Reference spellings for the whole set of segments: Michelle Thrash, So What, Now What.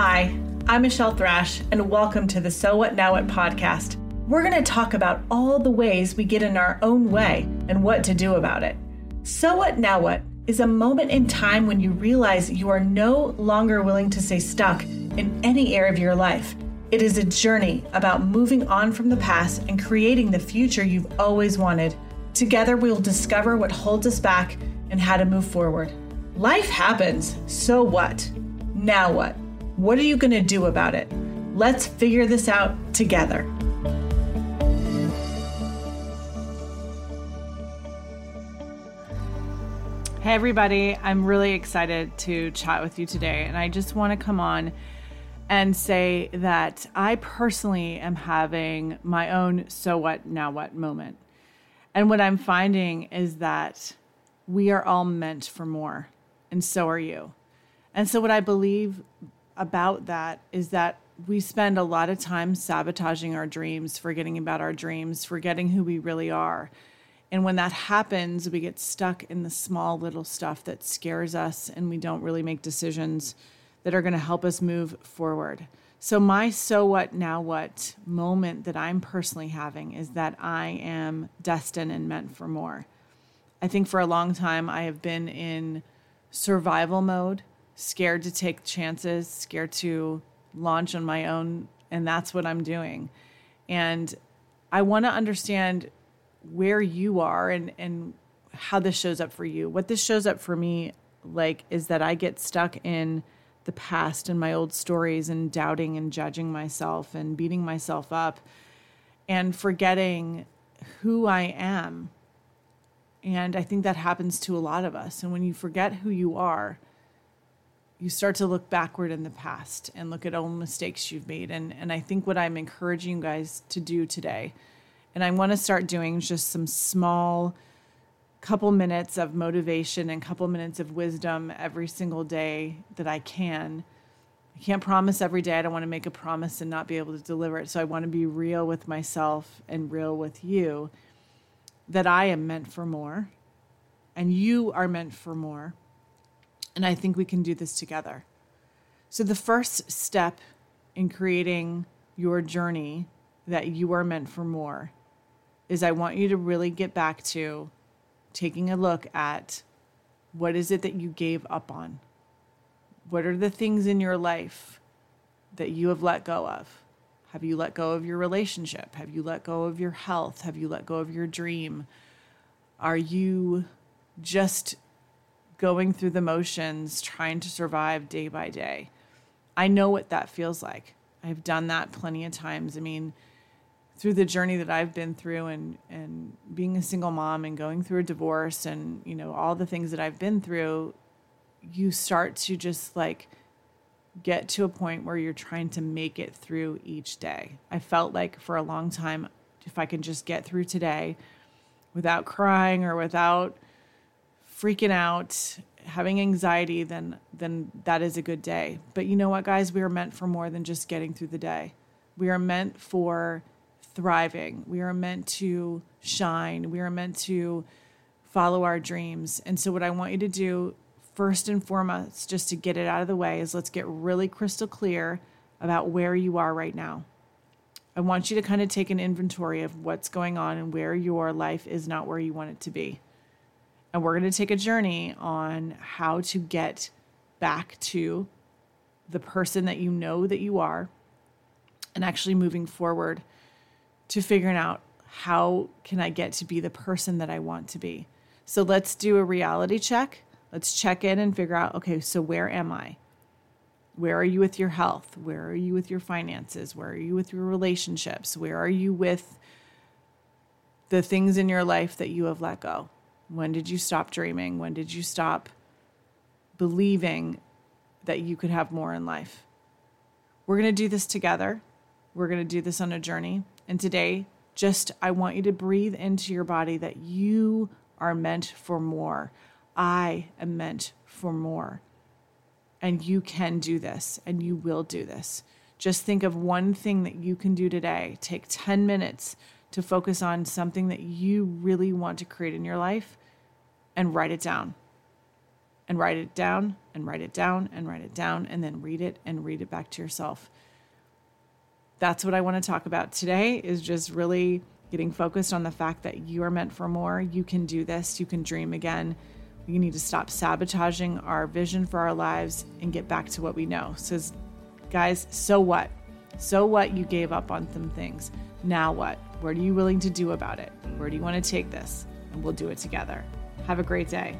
Hi, I'm Michelle Thrash, and welcome to the So What, Now What podcast. We're going to talk about all the ways we get in our own way and what to do about it. So What, Now What is a moment in time when you realize you are no longer willing to stay stuck in any area of your life. It is a journey about moving on from the past and creating the future you've always wanted. Together, we'll discover what holds us back and how to move forward. Life happens. So what? Now what? What are you going to do about it? Let's figure this out together. Hey, everybody. I'm really excited to chat with you today. And I just want to come on and say that I personally am having my own so what, now what moment. And what I'm finding is that we are all meant for more, and so are you. And so what I believe about that is that we spend a lot of time sabotaging our dreams, forgetting about our dreams, forgetting who we really are. And when that happens, we get stuck in the small little stuff that scares us, and we don't really make decisions that are going to help us move forward. So my so what, now what moment that I'm personally having is that I am destined and meant for more. I think for a long time I have been in survival mode, scared to take chances, scared to launch on my own, and that's what I'm doing. And I want to understand where you are and how this shows up for you. What this shows up for me like is that I get stuck in the past and my old stories and doubting and judging myself and beating myself up and forgetting who I am. And I think that happens to a lot of us. And when you forget who you are, you start to look backward in the past and look at old mistakes you've made. And I think what I'm encouraging you guys to do today, and I want to start doing just some small couple minutes of motivation and couple minutes of wisdom every single day that I can. I can't promise every day. I don't want to make a promise and not be able to deliver it. So I want to be real with myself and real with you that I am meant for more and you are meant for more. And I think we can do this together. So the first step in creating your journey that you are meant for more is I want you to really get back to taking a look at what is it that you gave up on? What are the things in your life that you have let go of? Have you let go of your relationship? Have you let go of your health? Have you let go of your dream? Are you just going through the motions, trying to survive day by day? I know what that feels like. I've done that plenty of times. I mean, through the journey that I've been through and being a single mom and going through a divorce and, you know, all the things that I've been through, you start to just like get to a point where you're trying to make it through each day. I felt like for a long time, if I can just get through today without crying or without freaking out, having anxiety, then that is a good day. But you know what, guys? We are meant for more than just getting through the day. We are meant for thriving. We are meant to shine. We are meant to follow our dreams. And so what I want you to do first and foremost, just to get it out of the way, is let's get really crystal clear about where you are right now. I want you to kind of take an inventory of what's going on and where your life is not where you want it to be. And we're going to take a journey on how to get back to the person that you know that you are and actually moving forward to figuring out how can I get to be the person that I want to be. So let's do a reality check. Let's check in and figure out, okay, so where am I? Where are you with your health? Where are you with your finances? Where are you with your relationships? Where are you with the things in your life that you have let go? When did you stop dreaming? When did you stop believing that you could have more in life? We're going to do this together. We're going to do this on a journey. And today, just I want you to breathe into your body that you are meant for more. I am meant for more, and you can do this, and you will do this. Just think of one thing that you can do today. Take 10 minutes to focus on something that you really want to create in your life and write it down. and write it down and write it down and write it down and then read it and read it back to yourself. That's what I want to talk about today, is just really getting focused on the fact that you are meant for more. You can do this. You can dream again. We need to stop sabotaging our vision for our lives and get back to what we know. So guys, so what? So what you gave up on some things? Now what? What are you willing to do about it? Where do you want to take this? And we'll do it together. Have a great day.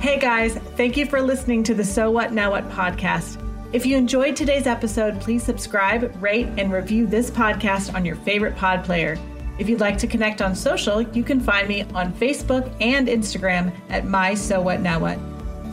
Hey guys, thank you for listening to the So What, Now What podcast. If you enjoyed today's episode, please subscribe, rate, and review this podcast on your favorite pod player. If you'd like to connect on social, you can find me on Facebook and Instagram at @MySoWhatNowWhat.